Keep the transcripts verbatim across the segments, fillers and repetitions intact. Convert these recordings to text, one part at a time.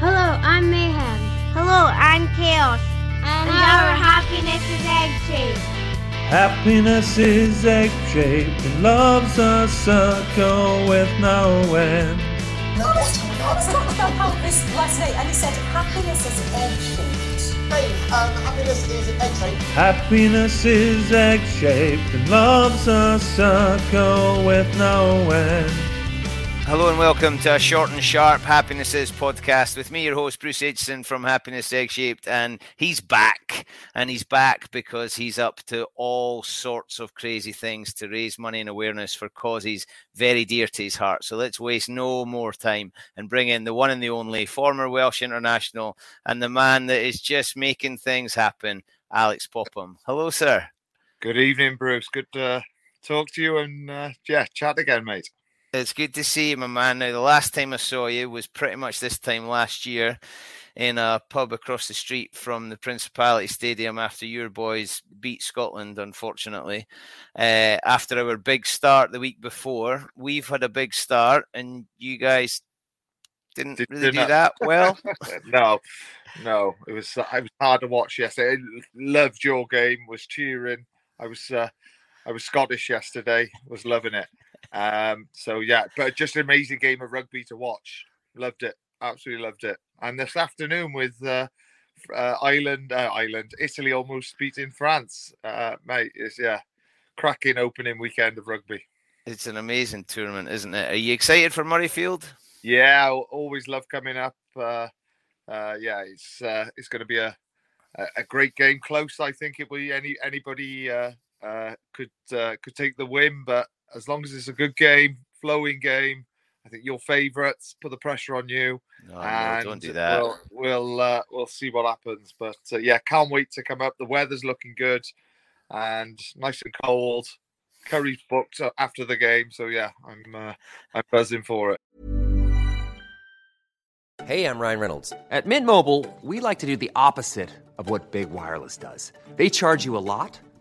Hello, I'm Mayhem. Hello, I'm Chaos. And, and our happiness is egg-shaped. Happiness is egg-shaped. It loves a circle with no end. God, God talked about how this last night, and he said happiness is egg-shaped. Hey, um, happiness is egg-shaped. Happiness is egg-shaped. It loves a circle with no end. Hello and welcome to a short and sharp Happiness Is podcast with me, your host, Bruce Edgson from Happiness Egg Shaped, and he's back, and he's back because he's up to all sorts of crazy things to raise money and awareness for causes very dear to his heart. So let's waste no more time and bring in the one and the only former Welsh international and the man that is just making things happen, Alex Popham. Hello, sir. Good evening, Bruce. Good to uh, talk to you and uh, yeah, chat again, mate. It's good to see you, my man. Now, the last time I saw you was pretty much this time last year in a pub across the street from the Principality Stadium after your boys beat Scotland, unfortunately. Uh, after our big start the week before, we've had a big start and you guys didn't did, really did do not. that well. no, no. It was, it was hard to watch yesterday. I loved your game, was cheering. I was, uh, I was Scottish yesterday, was loving it. Um, so yeah, but just an amazing game of rugby to watch. Loved it, absolutely loved it. And this afternoon with uh, uh, Ireland, uh, Ireland, Italy almost beating France, uh, mate. It's yeah, cracking opening weekend of rugby. It's an amazing tournament, isn't it? Are you excited for Murrayfield? Yeah, I always love coming up. Uh, uh, yeah, it's uh, it's going to be a a great game, close. I think it will be any anybody uh, uh, could uh, could take the win, but. As long as it's a good game, flowing game, I think your favourites put the pressure on you. No, and no, don't do that. We'll we'll, uh, we'll see what happens, but uh, yeah, can't wait to come up. The weather's looking good, and nice and cold. Curry's booked after the game, so yeah, I'm uh, I'm buzzing for it. Hey, I'm Ryan Reynolds. At Mint Mobile, we like to do the opposite of what Big Wireless does. They charge you a lot.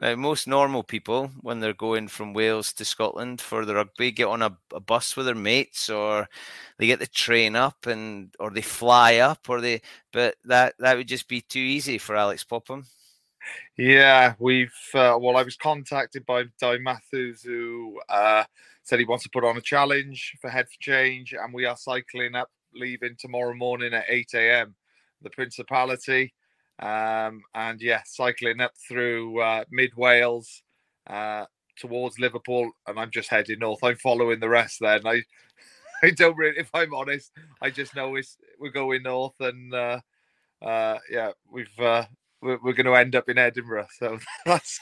Now, most normal people, when they're going from Wales to Scotland for the rugby, get on a, a bus with their mates, or they get the train up, and or they fly up, or they. But that that would just be too easy for Alex Popham. Yeah, we've. Uh, well, I was contacted by Dai Mathus, who uh, said he wants to put on a challenge for Head for Change, and we are cycling up, leaving tomorrow morning at eight a.m. The Principality. Um, and yeah, cycling up through uh, mid Wales uh, towards Liverpool, and I'm just heading north. I'm following the rest. Then I, I don't really. If I'm honest, I just know it's, we're going north, and uh, uh, yeah, we've uh, we're, we're going to end up in Edinburgh. So that's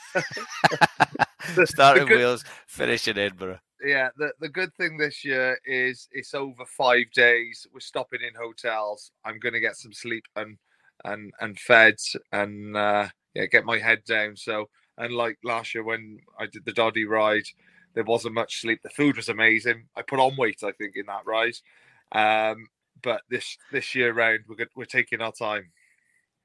the, starting the good, Wales, finishing Edinburgh. Yeah, the the good thing this year is it's over five days. We're stopping in hotels. I'm going to get some sleep and. and and fed and uh yeah get my head down. So, and like last year when I did the Doddy ride, there wasn't much sleep. The food was amazing. I put on weight, I think, in that ride, um but this this year round we're good, we're taking our time.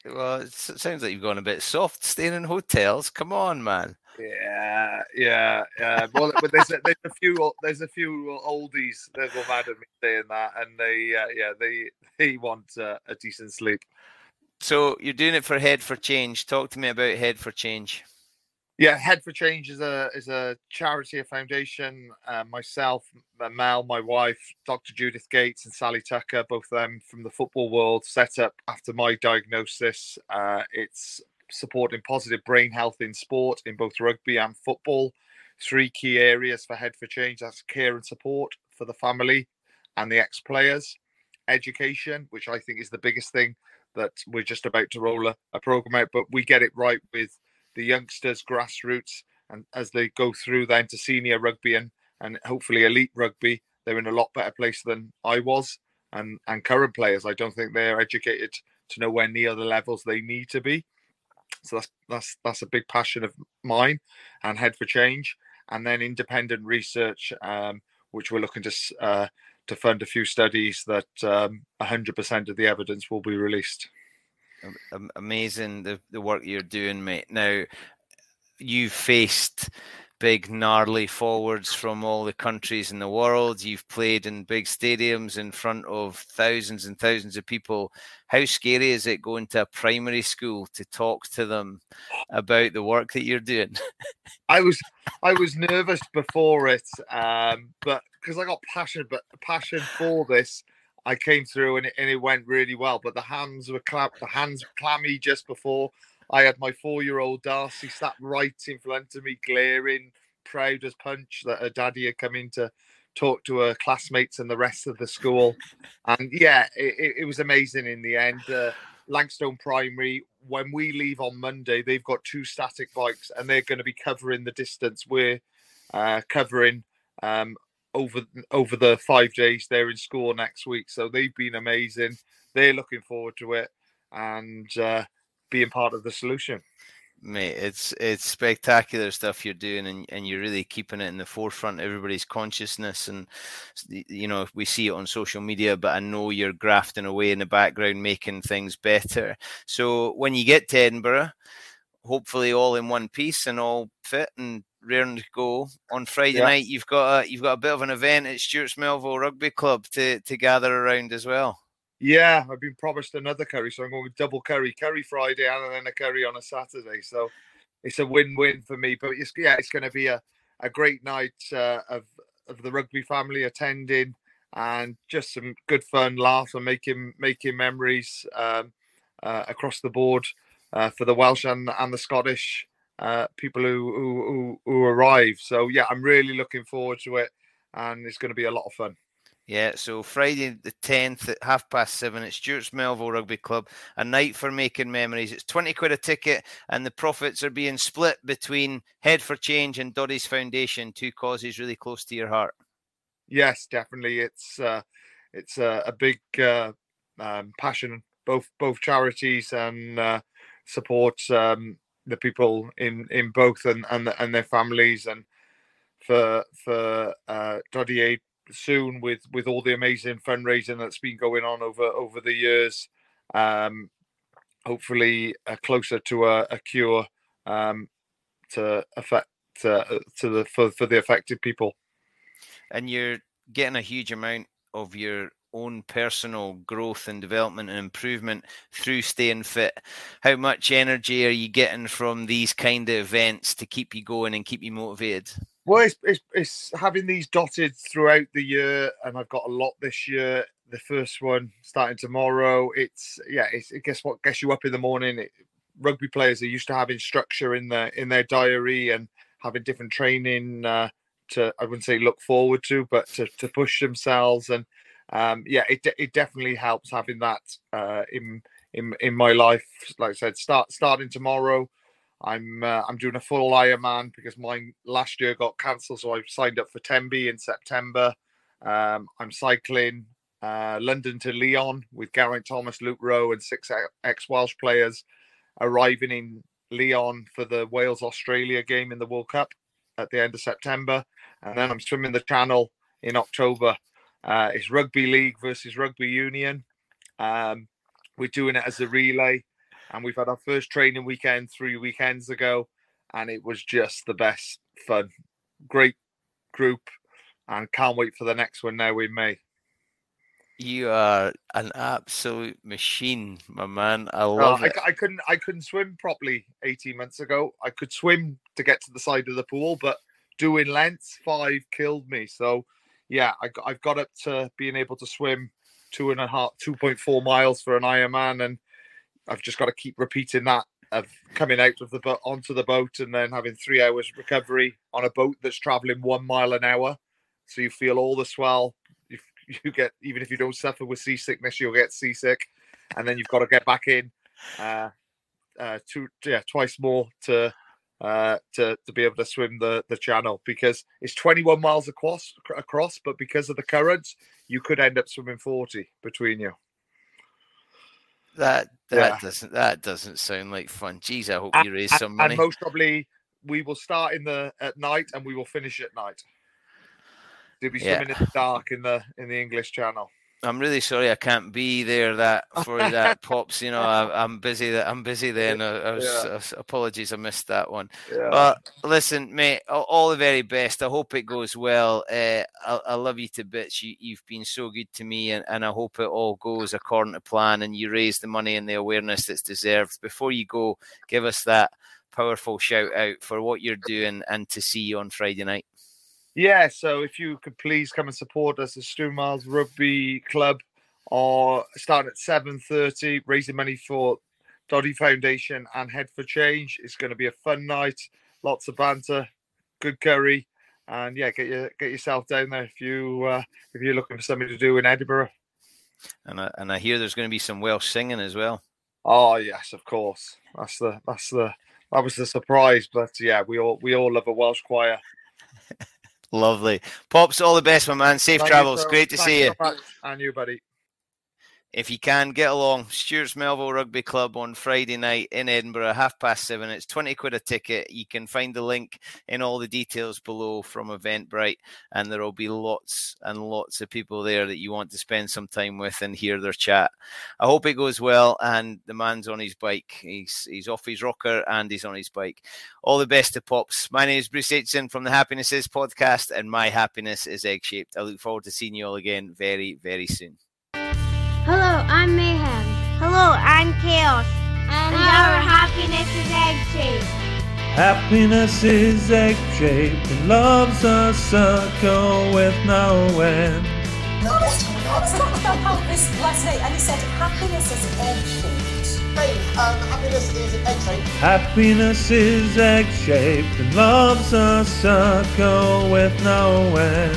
Well, it sounds like you've gone a bit soft, staying in hotels. Come on, man. Yeah, yeah. Uh, well, but there's a, there's a few there's a few oldies that were mad at me saying that, and they uh, yeah they they want uh, a decent sleep. So you're doing it for Head for Change. Talk to me about Head for Change. Yeah, Head for Change is a is a charity, a foundation. Uh, myself, Mel, my wife, Doctor Judith Gates and Sally Tucker, both of them from the football world, set up after my diagnosis. Uh, it's supporting positive brain health in sport, in both rugby and football. Three key areas for Head for Change. That's care and support for the family and the ex-players. Education, which I think is the biggest thing. That we're just about to roll a, a program out, but we get it right with the youngsters, grassroots, and as they go through then to senior rugby and and hopefully elite rugby, they're in a lot better place than I was. And and current players, I don't think they're educated to nowhere near the levels they need to be. So that's that's that's a big passion of mine, and Head for Change, and then independent research, um, which we're looking to. Uh, to fund a few studies that um, one hundred percent of the evidence will be released. Amazing, the, the work you're doing, mate. Now, you've faced big, gnarly forwards from all the countries in the world. You've played in big stadiums in front of thousands and thousands of people. How scary is it going to a primary school to talk to them about the work that you're doing? I was I was nervous before it, um, but because I got passion, but passion for this, I came through and it, and it went really well. But the hands were clap, the hands were clammy just before. I had my four-year-old Darcy sat right in front of me, glaring, proud as punch that her daddy had come in to talk to her classmates and the rest of the school. And yeah, it, it was amazing in the end. Uh, Langstone Primary, when we leave on Monday, they've got two static bikes and they're going to be covering the distance we're uh, covering um, over, over the five days they're in school next week. So they've been amazing. They're looking forward to it. And... Uh, being part of the solution, mate. It's it's spectacular stuff you're doing, and, and you're really keeping it in the forefront of everybody's consciousness. And you know, we see it on social media, but I know you're grafting away in the background, making things better. So when you get to Edinburgh, hopefully all in one piece and all fit and raring to go on Friday yeah. night, you've got a, you've got a bit of an event at Stewart's Melville Rugby Club to to gather around as well. Yeah, I've been promised another curry, so I'm going with double curry, curry Friday and then a curry on a Saturday. So it's a win-win for me. But it's, yeah, it's going to be a, a great night uh, of, of the rugby family attending, and just some good fun, laughs, and making making memories um, uh, across the board uh, for the Welsh and, and the Scottish uh, people who, who, who arrive. So, yeah, I'm really looking forward to it, and it's going to be a lot of fun. Yeah, so Friday the tenth at half past seven at Stewart's Melville Rugby Club, a night for making memories. It's twenty quid a ticket, and the profits are being split between Head for Change and Doddy's Foundation, two causes really close to your heart. Yes, definitely. It's uh, it's uh, a big uh, um, passion, both both charities, and uh, support um, the people in, in both and, and, and their families. And for for uh, Doddy Aid soon, with with all the amazing fundraising that's been going on over over the years. Um, hopefully, uh, closer to a, a cure um, to affect uh, to the for, for the affected people. And you're getting a huge amount of your own personal growth and development and improvement through staying fit. How much energy are you getting from these kind of events to keep you going and keep you motivated? Well, it's, it's, it's having these dotted throughout the year, and I've got a lot this year. The first one starting tomorrow. It's yeah. It's it guess what gets you up in the morning. It, rugby players are used to having structure in their in their diary and having different training uh, to, I wouldn't say look forward to, but to, to push themselves. And um yeah it de- it definitely helps having that uh in in in my life. Like I said, start starting tomorrow, i'm uh, i'm doing a full Ironman because mine last year got cancelled, so I've signed up for Tenby in September. um I'm cycling uh London to Lyon with Geraint Thomas, Luke Rowe and six ex Welsh players, arriving in Lyon for the Wales Australia game in the World Cup at the end of September. And then I'm swimming the Channel in October. Uh, it's rugby league versus rugby union. Um, we're doing it as a relay, and we've had our first training weekend three weekends ago, and it was just the best fun. Great group, and can't wait for the next one now in May. You are an absolute machine, my man. I love uh, it. I, I couldn't, I couldn't swim properly eighteen months ago. I could swim to get to the side of the pool, but doing lengths five killed me. So. Yeah, I, I've got up to being able to swim two and a half, two point four miles for an Ironman, and I've just got to keep repeating that of coming out of the boat onto the boat and then having three hours recovery on a boat that's traveling one mile an hour. So you feel all the swell. You, you get, even if you don't suffer with seasickness, you'll get seasick, and then you've got to get back in uh, uh, two, yeah, twice more to. Uh, to to be able to swim the, the Channel, because it's twenty-one miles across, across, but because of the currents, you could end up swimming forty between you. That that yeah. doesn't that doesn't sound like fun. Jeez, I hope and, you raise and, some money. And most probably, we will start in the at night and we will finish at night. You'll be swimming yeah. in the dark in the in the English Channel. I'm really sorry I can't be there that for that Pops. You know, I, I'm busy. That I'm busy. Then I, I was, yeah. I was, apologies, I missed that one. Yeah. But listen, mate, all the very best. I hope it goes well. Uh, I, I love you to bits. You, you've been so good to me, and, and I hope it all goes according to plan, and you raise the money and the awareness that's deserved. Before you go, give us that powerful shout out for what you're doing, and to see you on Friday night. Yeah, so if you could please come and support us at Stewart's Melville Rugby Club, or starting at seven thirty, raising money for Doddy Foundation and Head for Change. It's going to be a fun night, lots of banter, good curry, and yeah, get your get yourself down there if you uh, if you're looking for something to do in Edinburgh. And I, and I hear there's going to be some Welsh singing as well. Oh yes, of course. That's the that's the that was the surprise, but yeah, we all we all love a Welsh choir. Lovely. Pops, all the best, my man. Safe Thank travels. You, Great to Thank see you. So and you, buddy. If you can, get along. Stewart's Melville Rugby Club on Friday night in Edinburgh, half past seven. It's twenty quid a ticket. You can find the link in all the details below from Eventbrite, and there will be lots and lots of people there that you want to spend some time with and hear their chat. I hope it goes well, and the man's on his bike. He's he's off his rocker and he's on his bike. All the best to Pops. My name is Bruce Edgson from the Happiness Is podcast, and my happiness is egg-shaped. I look forward to seeing you all again very, very soon. Hello, I'm Mayhem. Hello, I'm Chaos. And, and our happiness is egg-shaped. Happiness is egg-shaped. It loves a circle with no end. God, God, stop, stop, help this last night. And he said, happiness is egg-shaped. Right, um, happiness is egg-shaped. Happiness is egg-shaped. It loves a circle with no end.